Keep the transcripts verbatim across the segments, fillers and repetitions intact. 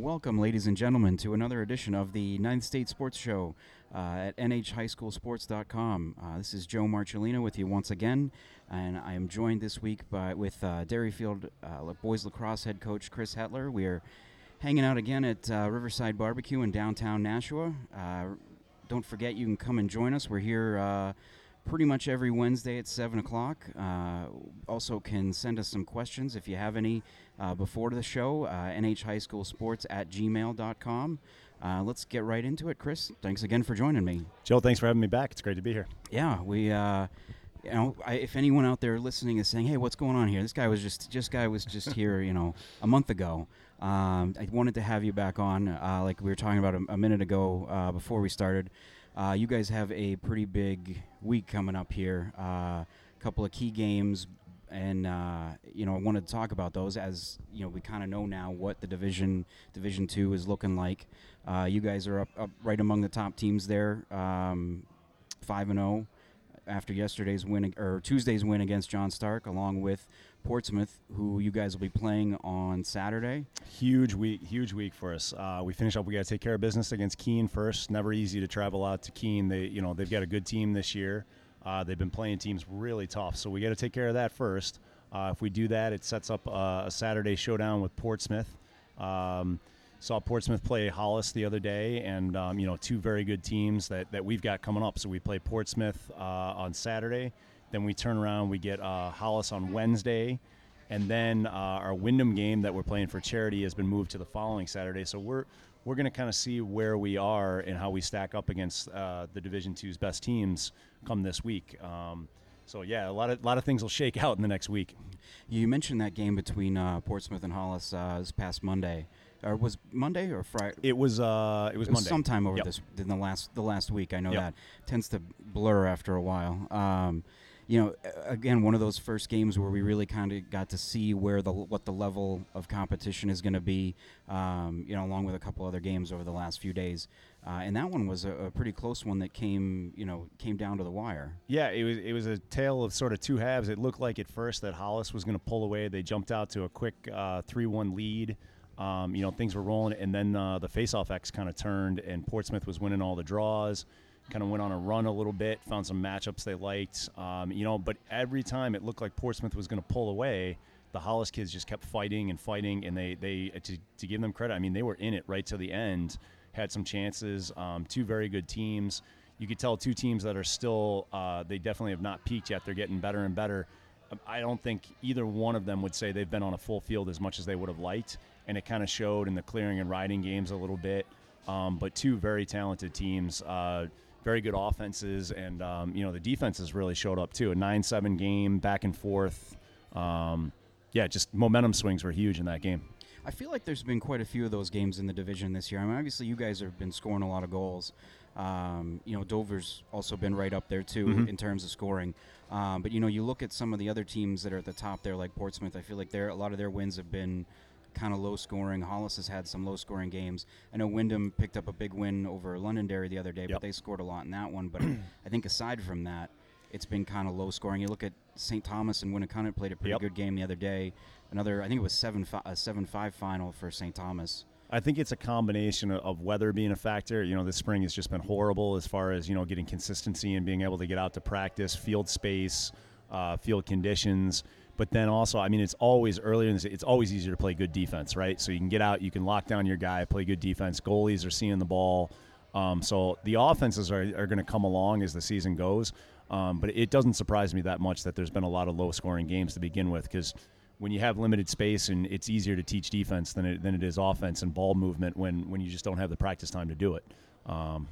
welcome, ladies and gentlemen, to another edition of the Ninth State Sports Show uh, at N H High School Sports dot com. Uh, this is Joe Marcellino with you once again, and I am joined this week by with uh, Derryfield uh, boys lacrosse head coach Chris Hettler. We are hanging out again at uh, Riverside Barbecue in downtown Nashua. Uh, don't forget, you can come and join us. We're here Uh, pretty much every Wednesday at seven o'clock. Uh, also can send us some questions if you have any uh, before the show, uh, N H High School Sports at gmail dot com. Uh, let's get right into it, Chris. Thanks again for joining me. Joe, thanks for having me back. It's great to be here. Yeah, we, uh, you know, I, if anyone out there listening is saying, hey, what's going on here? This guy was just, this guy was just here, you know, a month ago. Um, I wanted to have you back on, uh, like we were talking about a, a minute ago uh, before we started. Uh, you guys have a pretty big week coming up here, a uh, couple of key games, and, uh, you know, I wanted to talk about those as, you know, we kind of know now what the division, Division two is looking like. Uh, you guys are up, up right among the top teams there, um, five and oh after yesterday's win, or Tuesday's win against John Stark, along with Portsmouth, who you guys will be playing on Saturday. Huge week, huge week for us. Uh, we finish up. We got to take care of business against Keene first. Never easy to travel out to Keene. They, you know, they've got a good team this year. Uh, they've been playing teams really tough, so we got to take care of that first. Uh, if we do that, it sets up uh, a Saturday showdown with Portsmouth. Um, Saw Portsmouth play Hollis the other day, and, um, you know, two very good teams that, that we've got coming up. So we play Portsmouth uh, on Saturday. Then we turn around, we get uh, Hollis on Wednesday. And then uh, our Windham game that we're playing for charity has been moved to the following Saturday. So we're we're going to kind of see where we are and how we stack up against uh, the Division two's best teams come this week. Um, so, yeah, a lot of, lot of things will shake out in the next week. You mentioned that game between uh, Portsmouth and Hollis uh, this past Monday. Or was Monday or Friday? It was. Uh, it was it Monday. Was sometime over yep. this in the last the last week. I know yep. that tends to blur after a while. Um, you know, again, one of those first games where we really kind of got to see where the what the level of competition is going to be. Um, you know, along with a couple other games over the last few days, uh, and that one was a, a pretty close one that came you know came down to the wire. Yeah, it was it was a tale of sort of two halves. It looked like at first that Hollis was going to pull away. They jumped out to a quick uh, three one lead. Um, you know, things were rolling, and then uh, the face-off X kind of turned, and Portsmouth was winning all the draws, kind of went on a run a little bit, found some matchups they liked, um, you know, but every time it looked like Portsmouth was going to pull away, the Hollis kids just kept fighting and fighting, and they, they to, to give them credit, I mean, they were in it right to the end, had some chances, um, two very good teams. You could tell two teams that are still, uh, they definitely have not peaked yet. They're getting better and better. I don't think either one of them would say they've been on a full field as much as they would have liked, and it kind of showed in the clearing and riding games a little bit. Um, but two very talented teams, uh, very good offenses, and, um, you know, the defenses really showed up too. A nine seven game, back and forth. Um, yeah, just momentum swings were huge in that game. I feel like there's been quite a few of those games in the division this year. I mean, obviously you guys have been scoring a lot of goals. Um, you know, Dover's also been right up there, too, mm-hmm. in terms of scoring. Um, but, you know, you look at some of the other teams that are at the top there, like Portsmouth. I feel like a lot of their wins have been kind of low-scoring. Hollis has had some low-scoring games. I know Windham picked up a big win over Londonderry the other day, yep. but they scored a lot in that one. But I think aside from that, it's been kind of low-scoring. You look at Saint Thomas and Winnikunna played a pretty yep. good game the other day. Another, I think it was seven fi- a seven five final for Saint Thomas. I think it's a combination of weather being a factor. You know, this spring has just been horrible as far as, you know, getting consistency and being able to get out to practice, field space, uh, field conditions. But then also, I mean, it's always earlier in the season, it's always easier to play good defense, right? So you can get out, you can lock down your guy, play good defense. Goalies are seeing the ball. Um, so the offenses are, are going to come along as the season goes. Um, but it doesn't surprise me that much that there's been a lot of low-scoring games to begin with because – when you have limited space and it's easier to teach defense than it, than it is offense and ball movement when, when you just don't have the practice time to do it. Um.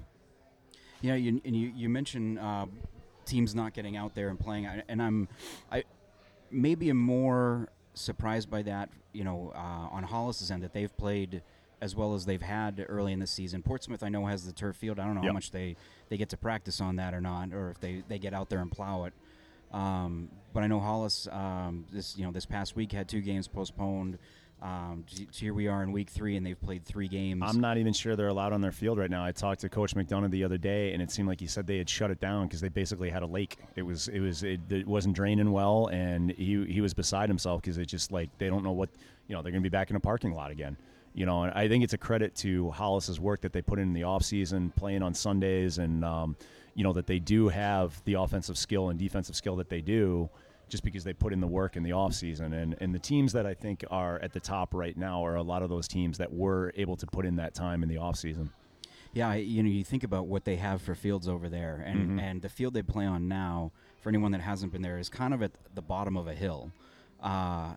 Yeah, you, and you, you mentioned uh, teams not getting out there and playing, and I'm I maybe am more surprised by that, you know, uh, on Hollis's end that they've played as well as they've had early in the season. Portsmouth, I know, has the turf field. I don't know yep. how much they, they get to practice on that or not, or if they, they get out there and plow it. Um, but I know Hollis, um, this you know this past week had two games postponed. Um, here we are in week three, and they've played three games. I'm not even sure they're allowed on their field right now. I talked to Coach McDonough the other day, and it seemed like he said they had shut it down because they basically had a lake. It was it was it, it wasn't draining well, and he he was beside himself because it just like they don't know what you know they're going to be back in a parking lot again. you know, and I think it's a credit to Hollis's work that they put in the offseason, playing on Sundays, and, um, you know, that they do have the offensive skill and defensive skill that they do, just because they put in the work in the offseason. And, and the teams that I think are at the top right now are a lot of those teams that were able to put in that time in the offseason. Yeah, you know, you think about what they have for fields over there, and, mm-hmm. and the field they play on now, for anyone that hasn't been there, is kind of at the bottom of a hill. Uh,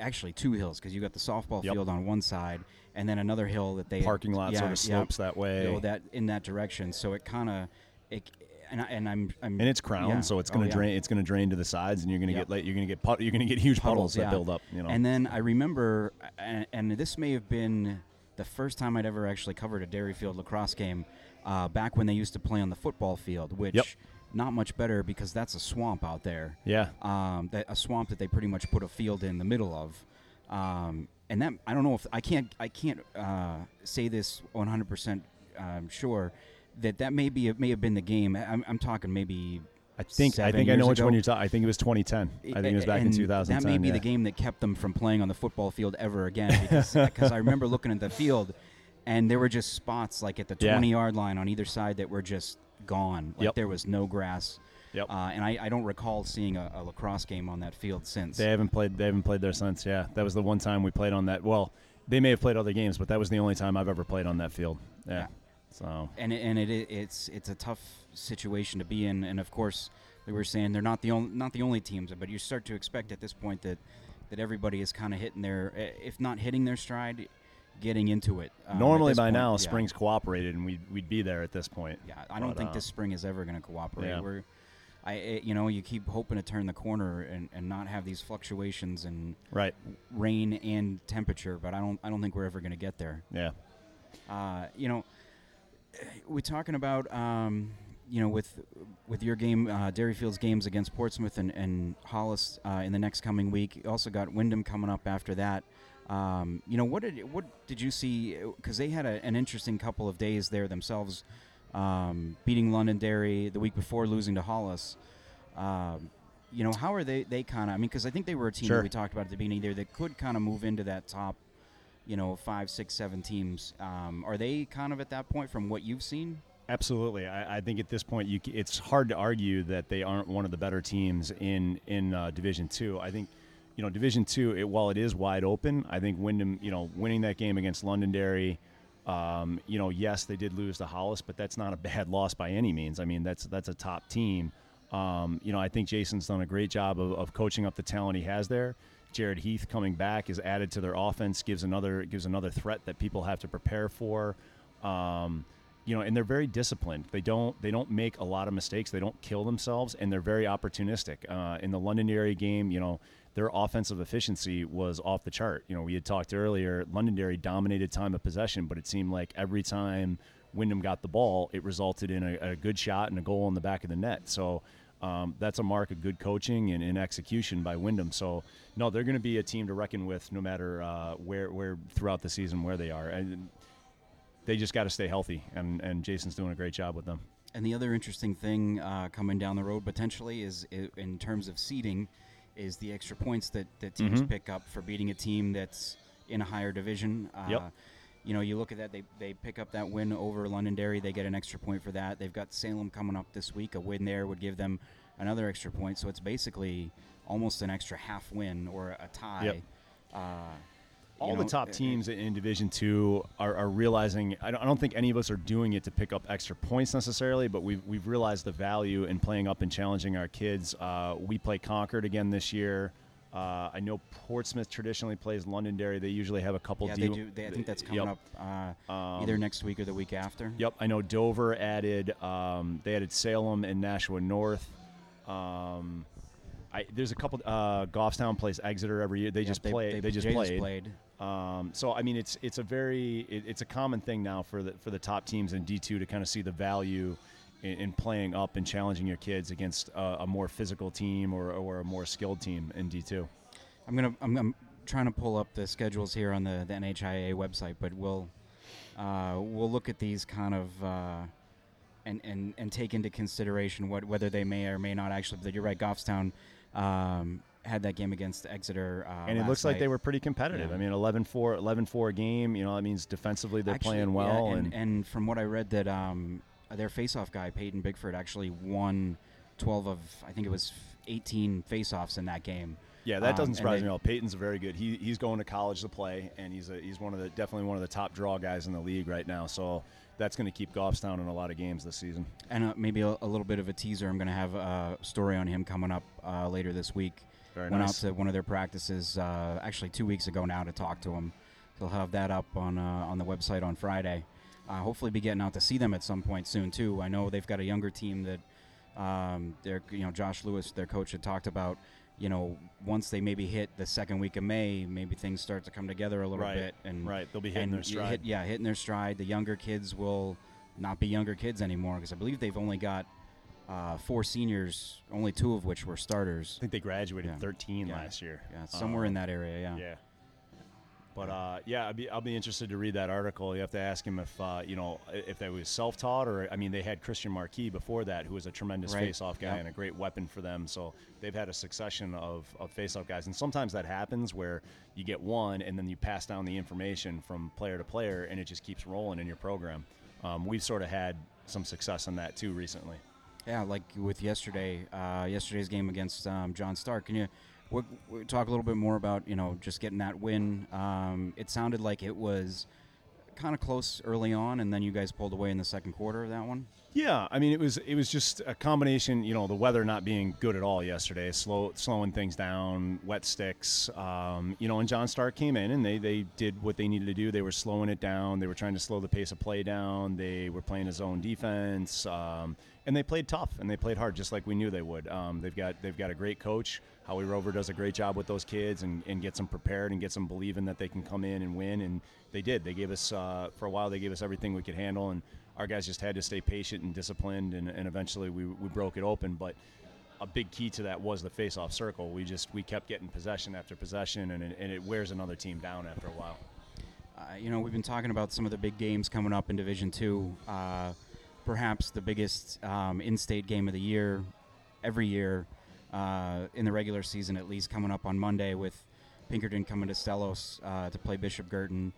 actually, two hills, because you got the softball yep. field on one side, and then another hill that they parking lot yeah, sort of slopes yeah, that way, you know, that in that direction. So it kind of it. And, I, and I'm, I'm and it's crowned, yeah. so it's gonna oh, yeah. drain. It's gonna drain to the sides, and you're gonna yep. get you're gonna get put, you're gonna get huge puddles, puddles that yeah. build up. You know. And then I remember, and, and this may have been the first time I'd ever actually covered a Derryfield lacrosse game, uh, back when they used to play on the football field, which yep. not much better because that's a swamp out there. Yeah. Um, that a swamp that they pretty much put a field in the middle of. Um, and that I don't know if I can't I can't uh, say this one hundred percent um, sure. That that may be it may have been the game. I'm, I'm talking maybe. I think I think I know which ago. one you're talking. I think it was twenty ten. I think it was back and in two thousand ten. That may be yeah. the game that kept them from playing on the football field ever again, because because I remember looking at the field, and there were just spots like at the yeah. twenty-yard line on either side that were just gone. Like yep. there was no grass. Yep. Uh, and I, I don't recall seeing a, a lacrosse game on that field since. They haven't played. They haven't played there since. Yeah, that was the one time we played on that. Well, they may have played other games, but that was the only time I've ever played on that field. Yeah. yeah. So and it, and it it's it's a tough situation to be in, and of course we were saying they're not the only not the only teams, but you start to expect at this point that that everybody is kind of hitting their, if not hitting their stride, getting into it. Um, Normally by point, now, yeah. spring's cooperated, and we we'd be there at this point. Yeah, I don't but, think uh, this spring is ever going to cooperate. Yeah. We're, I it, you know you keep hoping to turn the corner and, and not have these fluctuations in right. rain and temperature, but I don't I don't think we're ever going to get there. Yeah, uh, you know. We're talking about, um, you know, with with your game, uh, Derryfield's games against Portsmouth and, and Hollis uh, in the next coming week. You also got Windham coming up after that. Um, you know, what did what did you see? Because they had a, an interesting couple of days there themselves, um, beating Londonderry the week before, losing to Hollis. Um, you know, how are they, they kind of, I mean, because I think they were a team sure. that we talked about at the beginning there that could kind of move into that top, you know, five, six, seven teams. Um, are they kind of at that point from what you've seen? Absolutely. I, I think at this point, you, it's hard to argue that they aren't one of the better teams in in uh, Division Two. I think, you know, Division Two, it, while it is wide open, I think Windham, you know, winning that game against Londonderry, um, you know, yes, they did lose to Hollis, but that's not a bad loss by any means. I mean, that's that's a top team. Um, you know, I think Jason's done a great job of, of coaching up the talent he has there. Jared Heath coming back is added to their offense, gives another gives another threat that people have to prepare for, um, you know. And they're very disciplined. They don't they don't make a lot of mistakes. They don't kill themselves, and they're very opportunistic. Uh, in the Londonderry game, you know, their offensive efficiency was off the chart. You know, we had talked earlier. Londonderry dominated time of possession, but it seemed like every time Windham got the ball, it resulted in a, a good shot and a goal in the back of the net. So. Um, that's a mark of good coaching and, and execution by Windham. So, no, they're going to be a team to reckon with no matter uh, where, where throughout the season where they are. And they just got to stay healthy, and, and Jason's doing a great job with them. And the other interesting thing uh, coming down the road potentially is in terms of seeding is the extra points that, that teams mm-hmm. pick up for beating a team that's in a higher division. Uh, yep. You know, you look at that, they, they pick up that win over Londonderry. They get an extra point for that. They've got Salem coming up this week. A win there would give them another extra point. So it's basically almost an extra half win or a tie. Yep. Uh, All know, the top teams in Division Two are, are realizing, I don't, I don't think any of us are doing it to pick up extra points necessarily, but we've, we've realized the value in playing up and challenging our kids. Uh, we play Concord again this year. Uh, I know Portsmouth traditionally plays Londonderry. They usually have a couple. Yeah, D- they do. They, I think that's coming yep. up uh, um, either next week or the week after. Yep. I know Dover added. Um, they added Salem and Nashua North. Um, I, there's a couple. Uh, Goffstown plays Exeter every year. They yep, just they, play. They, they, just, they played. just played. Um, so I mean, it's it's a very it, it's a common thing now for the for the top teams in D two to kind of see the value in playing up and challenging your kids against uh, a more physical team or, or a more skilled team in D two. I'm gonna I'm, I'm trying to pull up the schedules here on the, the N H I A website, but we'll uh, we'll look at these kind of uh, and, and and take into consideration what whether they may or may not actually. But you're right, Goffstown um, had that game against Exeter uh, and it looks like night. They were pretty competitive. Yeah. I mean, eleven four game, you know, that means defensively they're actually playing well. Yeah, and, and, and from what I read, that um, their face-off guy, Peyton Bickford, actually won twelve of, I think it was eighteen face-offs in that game. Yeah, that doesn't um, surprise they, me at all. Peyton's very good. He he's going to college to play, and he's a, he's one of the definitely one of the top draw guys in the league right now. So that's going to keep Goffstown in a lot of games this season. And uh, maybe a, a little bit of a teaser. I'm going to have a story on him coming up uh, later this week. Very Went nice. Out to one of their practices uh, actually two weeks ago now to talk to him. They'll have that up on uh, on the website on Friday. Uh, hopefully, be getting out to see them at some point soon too. I know they've got a younger team that um, they're you know Josh Lewis, their coach, had talked about. You know, once they maybe hit the second week of May, maybe things start to come together a little right. bit. And right, they'll be hitting their stride. Hit, yeah, hitting their stride. The younger kids will not be younger kids anymore because I believe they've only got uh, four seniors, only two of which were starters. I think they graduated yeah. thirteen yeah. last year. Yeah, somewhere um, in that area, yeah. Yeah. But, uh, yeah, I'll be, I'll be interested to read that article. You have to ask him if, uh, you know, if that was self-taught or, I mean, they had Christian Marquis before that, who was a tremendous right. face-off guy yep. and a great weapon for them. So they've had a succession of, of face-off guys. And sometimes that happens where you get one and then you pass down the information from player to player and it just keeps rolling in your program. Um, we've sort of had some success in that, too, recently. Yeah, like with yesterday, uh, yesterday's game against um, John Stark. Can you We'll, we'll talk a little bit more about, you know, just getting that win. Um, it sounded like it was kind of close early on, and then you guys pulled away in the second quarter of that one. Yeah, I mean, it was it was just a combination, you know, the weather not being good at all yesterday, slow slowing things down, wet sticks, um, you know, and John Stark came in and they, they did what they needed to do. They were slowing it down. They were trying to slow the pace of play down. They were playing a zone defense, um, and they played tough and they played hard, just like we knew they would. Um, they've got they've got a great coach. Howie Rover does a great job with those kids and, and gets them prepared and gets them believing that they can come in and win, and they did. They gave us, uh, for a while, they gave us everything we could handle, and our guys just had to stay patient and disciplined, and, and eventually we, we broke it open. But a big key to that was the face-off circle. We just we kept getting possession after possession, and, and it wears another team down after a while. Uh, you know, we've been talking about some of the big games coming up in Division Two. Uh, perhaps the biggest um, in-state game of the year every year uh, in the regular season, at least, coming up on Monday with Pinkerton coming to Stellos uh, to play Bishop Girton.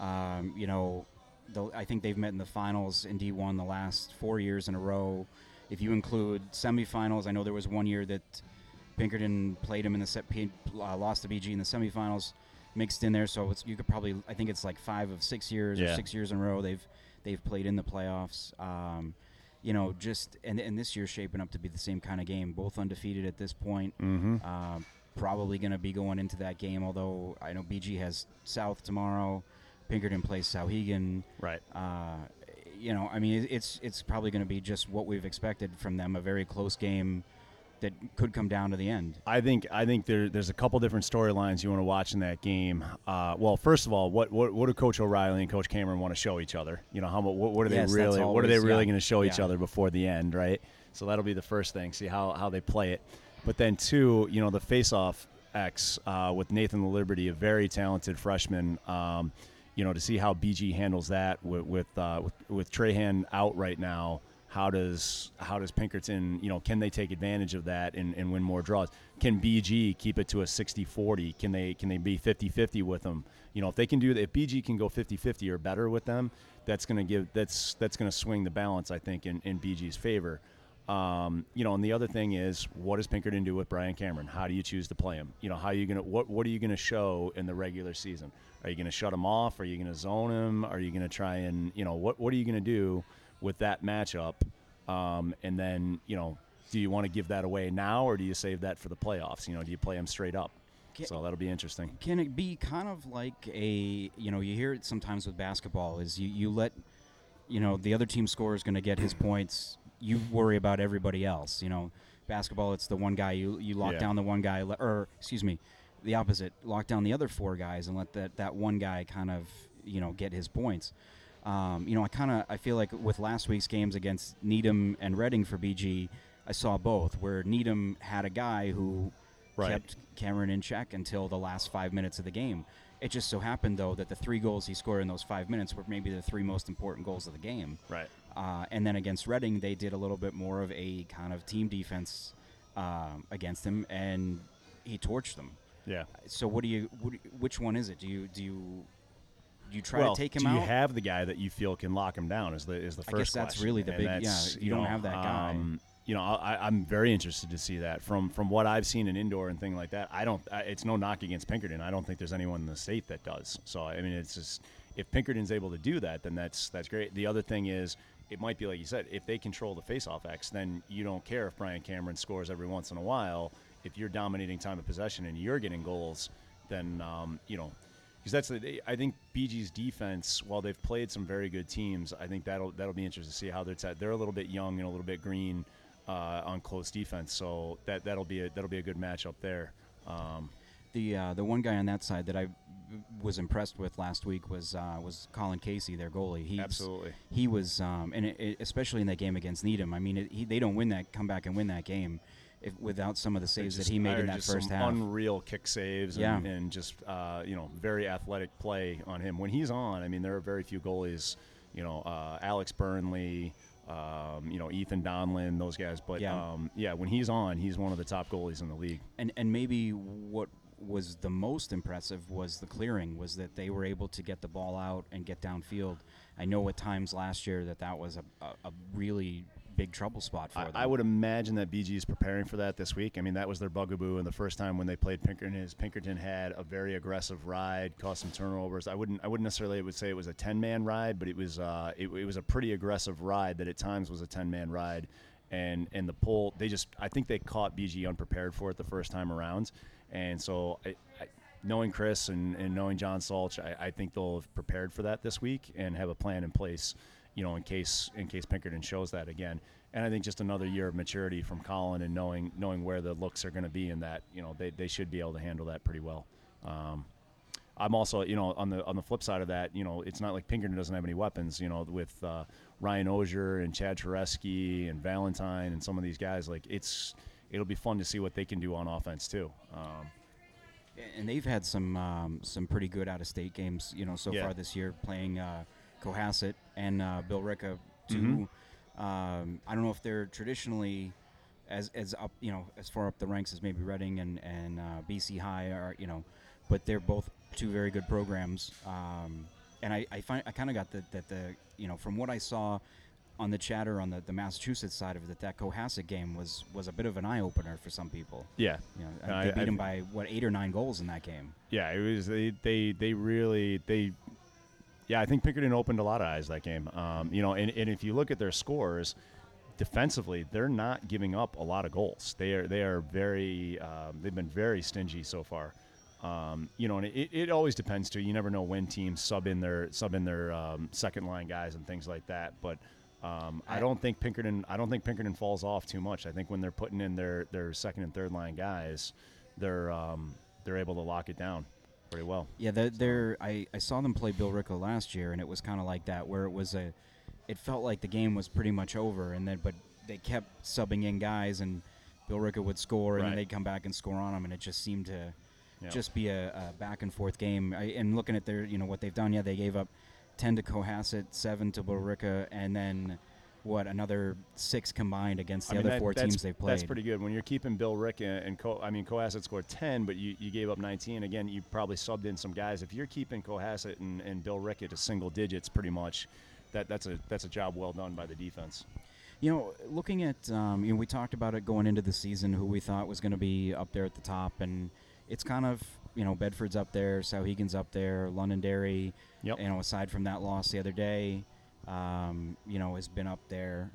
Um, you know, The, I think they've met in the finals in D one the last four years in a row. If you include semifinals, I know there was one year that Pinkerton played them in the set, uh, lost to B G in the semifinals, mixed in there. So it's, you could probably, I think it's like five of six years yeah. or six years in a row they've they've played in the playoffs. Um, you know, just and and this year's shaping up to be the same kind of game. Both undefeated at this point. Mm-hmm. Uh, probably going to be going into that game. Although I know B G has South tomorrow. Pinkerton plays Souhegan. Right. Uh, you know, I mean, it's it's probably going to be just what we've expected from them, a very close game that could come down to the end. I think I think there, there's a couple different storylines you want to watch in that game. Uh, well, first of all, what, what what do Coach O'Reilly and Coach Cameron want to show each other? You know, how what, what are yes, they really always, what are they really yeah. going to show each yeah. other before the end, right? So that'll be the first thing, see how, how they play it. But then, two, you know, the face-off X uh, with Nathan LaLiberty, a very talented freshman, um, you know, to see how B G handles that with with, uh, with with Trahan out right now. How does how does Pinkerton, you know, can they take advantage of that and, and win more draws? Can B G keep it to a sixty forty? Can they can they be fifty fifty with them? You know, if they can do that, if B G can go fifty fifty or better with them, that's going to give that's that's going to swing the balance, I think, in, in B G's favor. Um, you know, and the other thing is, what does Pinkerton do with Brian Cameron? How do you choose to play him? You know, how are you gonna what what are you gonna show in the regular season? Are you gonna shut him off? Are you gonna zone him? Are you gonna try and you know what what are you gonna do with that matchup? Um, and then you know, do you want to give that away now, or do you save that for the playoffs? You know, do you play him straight up? Can, so that'll be interesting. Can it be kind of like a you know you hear it sometimes with basketball is you you let you know the other team scorer is gonna get his points. You worry about everybody else. You know, basketball, it's the one guy, you, you lock yeah. down the one guy, or excuse me, the opposite, lock down the other four guys and let that, that one guy kind of, you know, get his points. Um, you know, I kind of, I feel like with last week's games against Needham and Reading for B G, I saw both, where Needham had a guy who right. kept Cameron in check until the last five minutes of the game. It just so happened, though, that the three goals he scored in those five minutes were maybe the three most important goals of the game. Right. Uh, and then against Reading, they did a little bit more of a kind of team defense um, against him, and he torched them. Yeah. So what do you? What, which one is it? Do you do you do you try well, to take him do out? Do you have the guy that you feel can lock him down? Is the is the first? I guess that's question. really the and big. Yeah, you, you don't know, have that guy. Um, You know, I, I'm very interested to see that from from what I've seen in indoor and thing like that. I don't. I, it's no knock against Pinkerton. I don't think there's anyone in the state that does. So I mean, it's just if Pinkerton's able to do that, then that's that's great. The other thing is, it might be like you said, if they control the faceoff X, then you don't care if Brian Cameron scores every once in a while. If you're dominating time of possession and you're getting goals, then um, you know. Because that's the, I think B G's defense, while they've played some very good teams, I think that'll that'll be interesting to see how they're t- they're a little bit young and a little bit green. Uh, on close defense, so that that'll be a that'll be a good matchup there. Um, the uh, the one guy on that side that I was impressed with last week was uh, was Colin Casey, their goalie. He's, absolutely, he was, um, and it, it, especially in that game against Needham. I mean, it, he, they don't win that come back and win that game if, without some of the saves just, that he made in that just first some half. Unreal kick saves, yeah. and, and just uh, you know, very athletic play on him when he's on. I mean, there are very few goalies. You know, uh, Alex Burnley. Um, you know, Ethan Donlin, those guys. But, yeah. Um, yeah, when he's on, he's one of the top goalies in the league. And and maybe what was the most impressive was the clearing, was that they were able to get the ball out and get downfield. I know at times last year that that was a, a, a really big trouble spot for I, them. I would imagine that B G is preparing for that this week. I mean, that was their bugaboo, and the first time when they played Pinkerton is Pinkerton had a very aggressive ride, caused some turnovers. I wouldn't I wouldn't necessarily would say it was a ten-man ride, but it was uh, it, it was a pretty aggressive ride that at times was a ten-man ride. And and the pull, they just I think they caught B G unprepared for it the first time around. And so I, I, knowing Chris and, and knowing John Salch, I, I think they'll have prepared for that this week and have a plan in place. You know, in case in case Pinkerton shows that again, and I think just another year of maturity from Colin and knowing knowing where the looks are going to be in that. You know, they they should be able to handle that pretty well. Um, I'm also, you know, on the on the flip side of that, you know, it's not like Pinkerton doesn't have any weapons. You know, with uh, Ryan Ogier and Chad Cheresky and Valentine and some of these guys, like it's it'll be fun to see what they can do on offense too. Um, and they've had some um, some pretty good out of state games, you know, so yeah. far this year playing. Uh, Cohasset and uh, Billerica, too. Mm-hmm. Um, I don't know if they're traditionally as as up, you know, as far up the ranks as maybe Reading and and uh, B C High are, you know, but they're both two very good programs. Um, and I I, find, I kind of got the, that the you know from what I saw on the chatter on the, the Massachusetts side of it, that that Cohasset game was was a bit of an eye opener for some people. Yeah, you know, I, they beat I, them by what eight or nine goals in that game. Yeah, it was they they, they really they. Yeah, I think Pinkerton opened a lot of eyes that game. Um, you know, and, and if you look at their scores, defensively, they're not giving up a lot of goals. They are they are very um, they've been very stingy so far. Um, you know, and it, it always depends too. You never know when teams sub in their sub in their um, second line guys and things like that. But um, I don't think Pinkerton I don't think Pinkerton falls off too much. I think when they're putting in their, their second and third line guys, they're um, they're able to lock it down. Pretty well. Yeah, they're, they're, I, I saw them play Billerica last year, and it was kind of like that, where it was a, it felt like the game was pretty much over, and then but they kept subbing in guys, and Billerica would score, and right. then they'd come back and score on them, and it just seemed to yeah. just be a, a back and forth game. I, and looking at their, you know, what they've done, yeah, they gave up ten to Cohasset, seven to Billerica, and then. What, another six combined against the I mean, other that, four teams they've played. That's pretty good. When you're keeping Billerica and, Co- I mean, Cohasset scored ten, but you, you gave up nineteen. Again, you probably subbed in some guys. If you're keeping Cohasset and, and Billerica to single digits pretty much, that, that's a that's a job well done by the defense. You know, looking at, um, you know, we talked about it going into the season, who we thought was going to be up there at the top, and it's kind of, you know, Bedford's up there, Souhegan's up there, Londonderry, yep. you know, aside from that loss the other day. Um, you know, has been up there.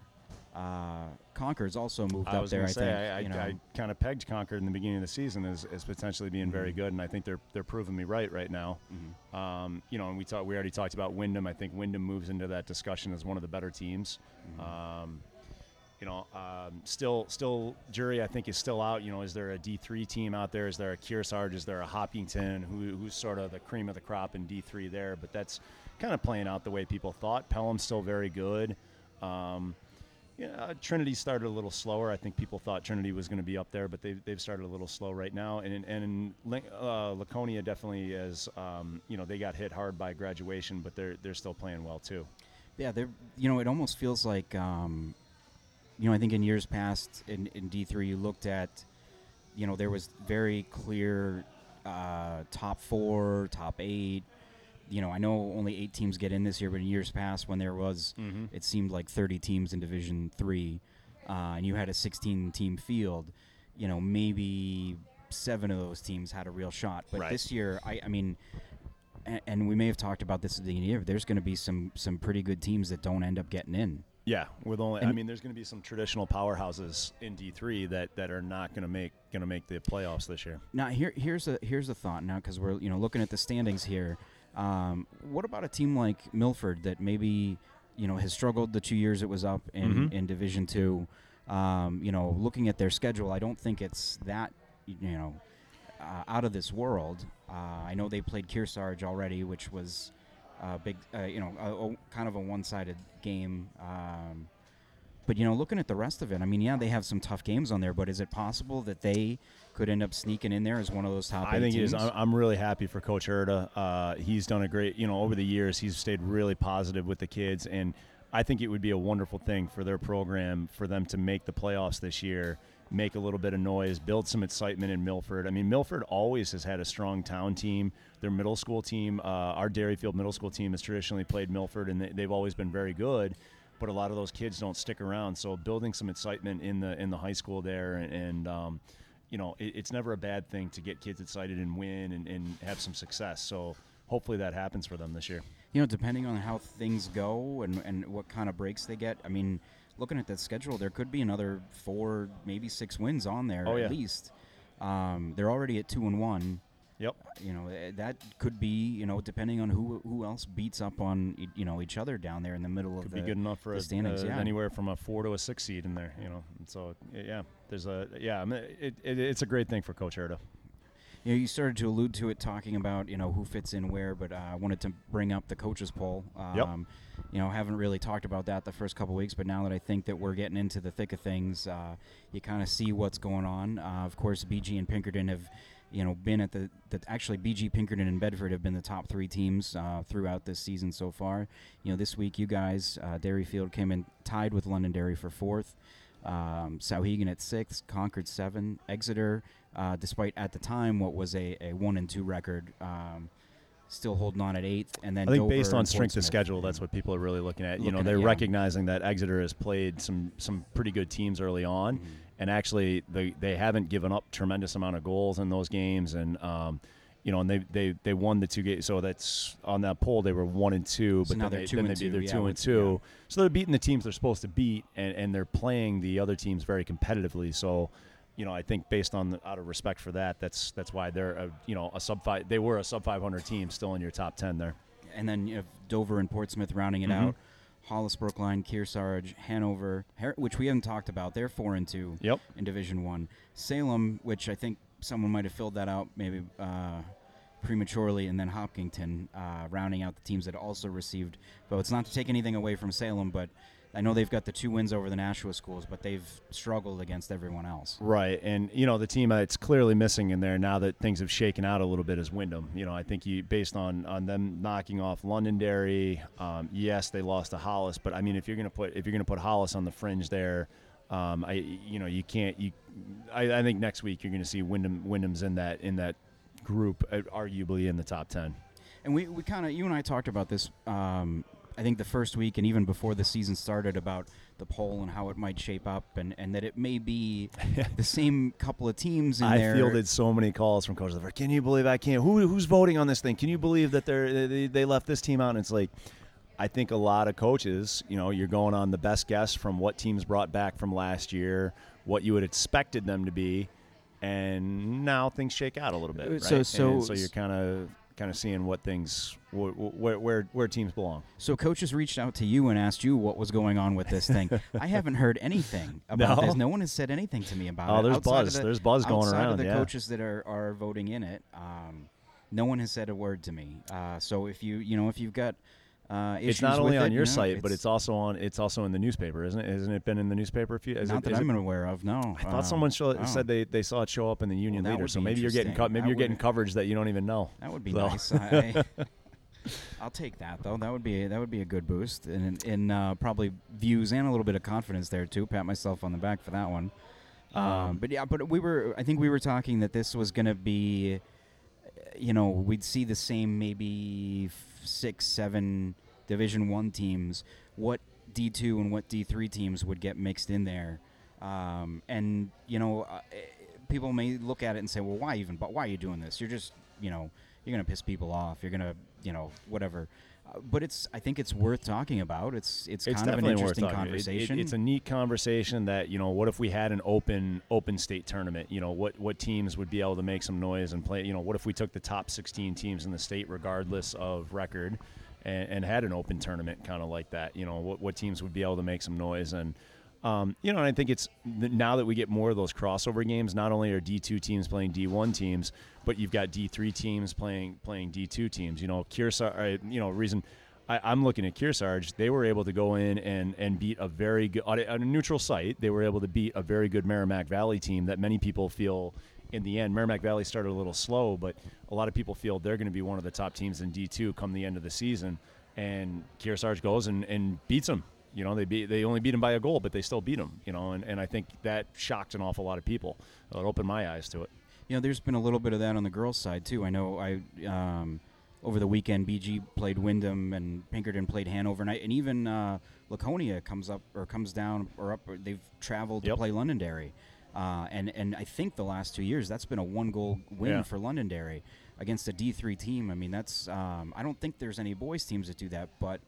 Uh, Concord's also moved I up there. I say, think. I, you know. I, I kind of pegged Concord in the beginning of the season as, as potentially being mm-hmm. very good, and I think they're they're proving me right right now. Mm-hmm. Um, you know, and we talked. We already talked about Windham. I think Windham moves into that discussion as one of the better teams. Mm-hmm. Um, you know, um, still still jury I think is still out. You know, is there a D three team out there? Is there a Kearsarge? Is there a Hopkinton? Who who's sort of the cream of the crop in D three there? But that's kind of playing out the way people thought. Pelham's still very good. Um, yeah, Trinity started a little slower. I think people thought Trinity was going to be up there, but they've, they've started a little slow right now. And and uh, Laconia definitely is. Um, you know, they got hit hard by graduation, but they're they're still playing well too. Yeah, they're. You know, it almost feels like. Um, you know, I think in years past in, in D three, you looked at you know, there was very clear uh, top four, top eight. You know, I know only eight teams get in this year, but in years past when there was, mm-hmm. it seemed like thirty teams in Division three, uh, and you had a sixteen-team field, you know, maybe seven of those teams had a real shot. But right. this year, I, I mean, a- and we may have talked about this at the beginning of the year, but there's going to be some some pretty good teams that don't end up getting in. Yeah, with only and I mean, there's going to be some traditional powerhouses in D three that, that are not going to make going to make the playoffs this year. Now, here here's a here's a thought now, because we're you know looking at the standings here. Um, what about a team like Milford that maybe you know has struggled the two years it was up in, mm-hmm. in Division Two? Um, you know, looking at their schedule, I don't think it's that you know uh, out of this world. Uh, I know they played Kearsarge already, which was. Uh, big, uh, you know, a, a kind of a one-sided game. Um, but, you know, looking at the rest of it, I mean, yeah, they have some tough games on there, but is it possible that they could end up sneaking in there as one of those top I eight think teams? It is. I'm really happy for Coach Herta. Uh, he's done a great, you know, over the years, he's stayed really positive with the kids, and I think it would be a wonderful thing for their program, for them to make the playoffs this year, make a little bit of noise, build some excitement in Milford. I mean, Milford always has had a strong town team. Their middle school team, uh, our Derryfield middle school team has traditionally played Milford, and they, they've always been very good, but a lot of those kids don't stick around. So building some excitement in the in the high school there, and, and um, you know, it, it's never a bad thing to get kids excited and win and, and have some success. So hopefully that happens for them this year. You know, depending on how things go and, and what kind of breaks they get, I mean, looking at that schedule, there could be another four, maybe six wins on there oh, at yeah. least. Um, they're already at two and one. Yep. You know, that could be, you know, depending on who who else beats up on, you know, each other down there in the middle could of the standings. Could be good enough for us uh, yeah. anywhere from a four to a six seed in there, you know. And so, yeah, there's a yeah, I mean, it, it, it's a great thing for Coach Herta. You know, you started to allude to it, talking about, you know, who fits in where, but uh, I wanted to bring up the coaches poll. Um, yep. You know, haven't really talked about that the first couple of weeks, but now that I think that we're getting into the thick of things, uh, you kind of see what's going on. Uh, of course, B G and Pinkerton have, you know, been at the, the – actually, B G, Pinkerton, and Bedford have been the top three teams uh, throughout this season so far. You know, this week, you guys, uh, Derryfield came in tied with Londonderry for fourth, um, Souhegan at sixth, Concord seven, Exeter – Uh, despite at the time what was a, a one and two record, um, still holding on at eighth, and then I think Dover based on strength of schedule, that's what people are really looking at. Looking you know, they're at, yeah. recognizing that Exeter has played some some pretty good teams early on, mm-hmm. and actually they they haven't given up tremendous amount of goals in those games, and um, you know, and they, they they won the two games, so that's on that poll they were one and two, but so now then, they're two then and they two, they're yeah, two and two, yeah. so they're beating the teams they're supposed to beat, and, and they're playing the other teams very competitively, so. You know, I think based on the, out of respect for that, that's that's why they're a, you know a sub five. They were a sub five hundred team, still in your top ten there. And then you have Dover and Portsmouth rounding it mm-hmm. out. Hollis, Brookline, Kearsarge, Hanover, Her- which we haven't talked about. They're four and two. Yep. In Division One. Salem, which I think someone might have filled that out maybe uh, prematurely, and then Hopkinton uh, rounding out the teams that also received votes. Not to take anything away from Salem, but. I know they've got the two wins over the Nashua schools, but they've struggled against everyone else. Right, and, you know, the team that's clearly missing in there now that things have shaken out a little bit is Windham. You know, I think you based on, on them knocking off Londonderry, um, yes, they lost to Hollis, but, I mean, if you're going to put if you're going to put Hollis on the fringe there, um, I you know, you can't – you. I, I think next week you're going to see Windham Windham's in that, in that group, uh, arguably in the top ten. And we, we kind of – you and I talked about this um, – I think the first week and even before the season started about the poll and how it might shape up and, and that it may be the same couple of teams in I there. I fielded so many calls from Coach Lever. Can you believe I can't? Who, who's voting on this thing? Can you believe that they're, they they left this team out? And it's like, I think a lot of coaches, you know, you're going on the best guess from what teams brought back from last year, what you had expected them to be, and now things shake out a little bit, right? So, so, and so you're kind of... kind of seeing what things, wh- wh- where where where teams belong. So coaches reached out to you and asked you what was going on with this thing. I haven't heard anything about no. this. No one has said anything to me about oh, it. Oh, there's outside buzz. The, there's buzz going around. Outside of the yeah. coaches that are, are voting in it, um, no one has said a word to me. Uh, so if you you know if you've got uh, issues, it's not only with on it, your no, site, it's, but it's also on it's also in the newspaper, isn't it? Hasn't it been in the newspaper? A few, not it, that I'm it, aware of. No. I thought uh, someone show, oh. said they, they saw it show up in the Union well, Leader. So maybe you're getting co- maybe that you're getting coverage that you don't even know. That would be so. nice. I, I'll take that though. That would be that would be a good boost and and uh, probably views and a little bit of confidence there too. Pat myself on the back for that one. Um, but yeah, but we were, I think we were talking that this was going to be, you know, we'd see the same maybe six, seven Division One teams, what D two and what D three teams would get mixed in there. Um, and, you know, uh, people may look at it and say, well, why even, but why are you doing this? You're just, you know, you're going to piss people off. You're going to, you know, whatever. Uh, but it's, I think it's worth talking about. It's, it's, it's kind of an interesting conversation. It, it, it's a neat conversation that, you know, what if we had an open, open state tournament, you know, what, what teams would be able to make some noise and play, you know, what if we took the top sixteen teams in the state, regardless of record, and, and had an open tournament kind of like that, you know, what, what teams would be able to make some noise. And, Um, you know, and I think it's now that we get more of those crossover games, not only are D two teams playing D one teams, but you've got D three teams playing playing D two teams. You know, Kearsarge, you know, reason I, I'm looking at Kearsarge, they were able to go in and, and beat a very good, on a neutral site, they were able to beat a very good Merrimack Valley team that many people feel in the end, Merrimack Valley started a little slow, but a lot of people feel they're going to be one of the top teams in D two come the end of the season. And Kearsarge goes and, and beats them. You know, they beat, they only beat them by a goal, but they still beat them, you know, and, and I think that shocked an awful lot of people. It opened my eyes to it. You know, there's been a little bit of that on the girls' side, too. I know I um, over the weekend, B G played Windham and Pinkerton played Hanover, and, I, and even uh, Laconia comes up or comes down or up. Or they've traveled yep. to play Londonderry. Uh, and, and I think the last two years, that's been a one-goal win yeah. for Londonderry against a D three team. I mean, that's um, I don't think there's any boys' teams that do that, but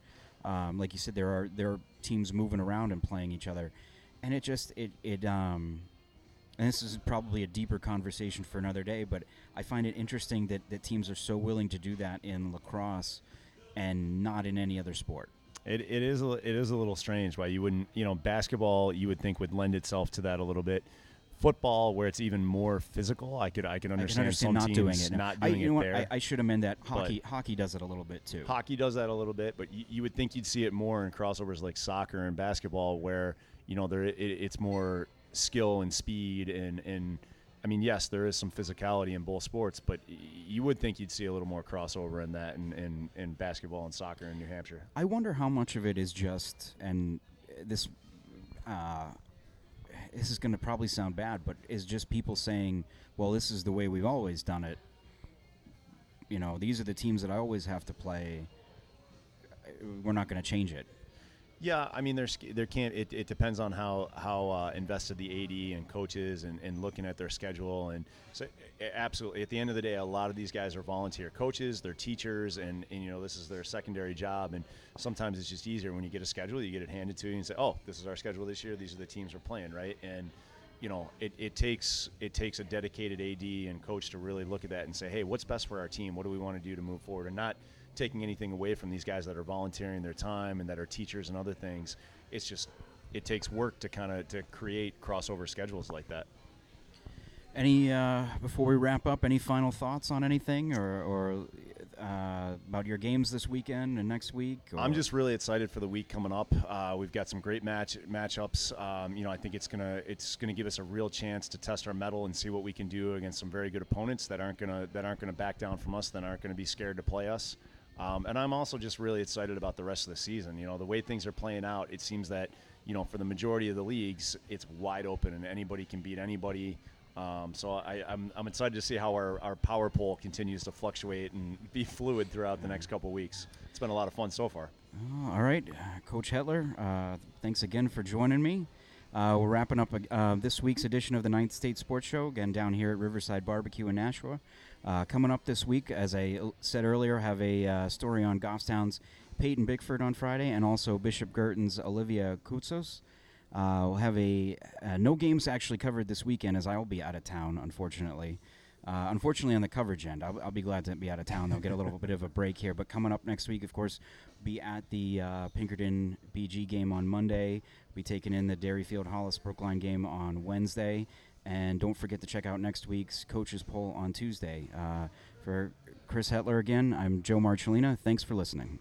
Um, like you said, there are there are teams moving around and playing each other, and it just it it um, and this is probably a deeper conversation for another day. But I find it interesting that, that teams are so willing to do that in lacrosse, and not in any other sport. It it is a, it is a little strange why you wouldn't, you know, basketball you would think would lend itself to that a little bit. Football, where it's even more physical, I could I could understand, I understand some not teams doing it. No. Not doing I, you it know what, there. I, I should amend that. Hockey hockey does it a little bit too. Hockey does that a little bit, but you, you would think you'd see it more in crossovers like soccer and basketball, where you know there it, it's more skill and speed and and I mean yes, there is some physicality in both sports, but you would think you'd see a little more crossover in that in in, in basketball and soccer in New Hampshire. I wonder how much of it is just and this. Uh, This is going to probably sound bad, but is just people saying, well, this is the way we've always done it. You know, these are the teams that I always have to play. We're not going to change it. Yeah, I mean, there's there can't. It, it depends on how how uh, invested the A D and coaches and, and looking at their schedule and so absolutely. At the end of the day, a lot of these guys are volunteer coaches, they're teachers, and, and you know this is their secondary job. And sometimes it's just easier when you get a schedule, you get it handed to you, and say, oh, this is our schedule this year. These are the teams we're playing, right? And you know, it, it takes it takes a dedicated A D and coach to really look at that and say, hey, what's best for our team? What do we want to do to move forward? And not taking anything away from these guys that are volunteering their time and that are teachers and other things. It's just it takes work to kind of to create crossover schedules like that. Any uh, before we wrap up, any final thoughts on anything or, or uh, about your games this weekend and next week? Or? I'm just really excited for the week coming up. Uh, we've got some great match matchups. Um, you know, I think it's gonna it's gonna give us a real chance to test our mettle and see what we can do against some very good opponents that aren't gonna that aren't gonna back down from us, that aren't gonna be scared to play us. Um, and I'm also just really excited about the rest of the season. You know, the way things are playing out, it seems that, you know, for the majority of the leagues, it's wide open and anybody can beat anybody. Um, so I, I'm, I'm excited to see how our, our power poll continues to fluctuate and be fluid throughout the next couple of weeks. It's been a lot of fun so far. Oh, all right. Coach Hettler, uh, thanks again for joining me. Uh, we're wrapping up uh, this week's edition of the Ninth State Sports Show, again down here at Riverside Barbecue in Nashua. Uh, coming up this week, as I said earlier, have a uh, story on Goffstown's Peyton Bickford on Friday and also Bishop Girton's Olivia Koutsos. Uh, we'll have a uh, no games actually covered this weekend as I will be out of town, unfortunately. Uh, unfortunately, on the coverage end, I'll, I'll be glad to be out of town. They'll get a little bit of a break here. But coming up next week, of course, be at the uh, Pinkerton B G game on Monday. Be taking in the Derryfield Hollis Brookline game on Wednesday. And don't forget to check out next week's Coaches Poll on Tuesday. Uh, for Chris Hettler again, I'm Joe Marcellino. Thanks for listening.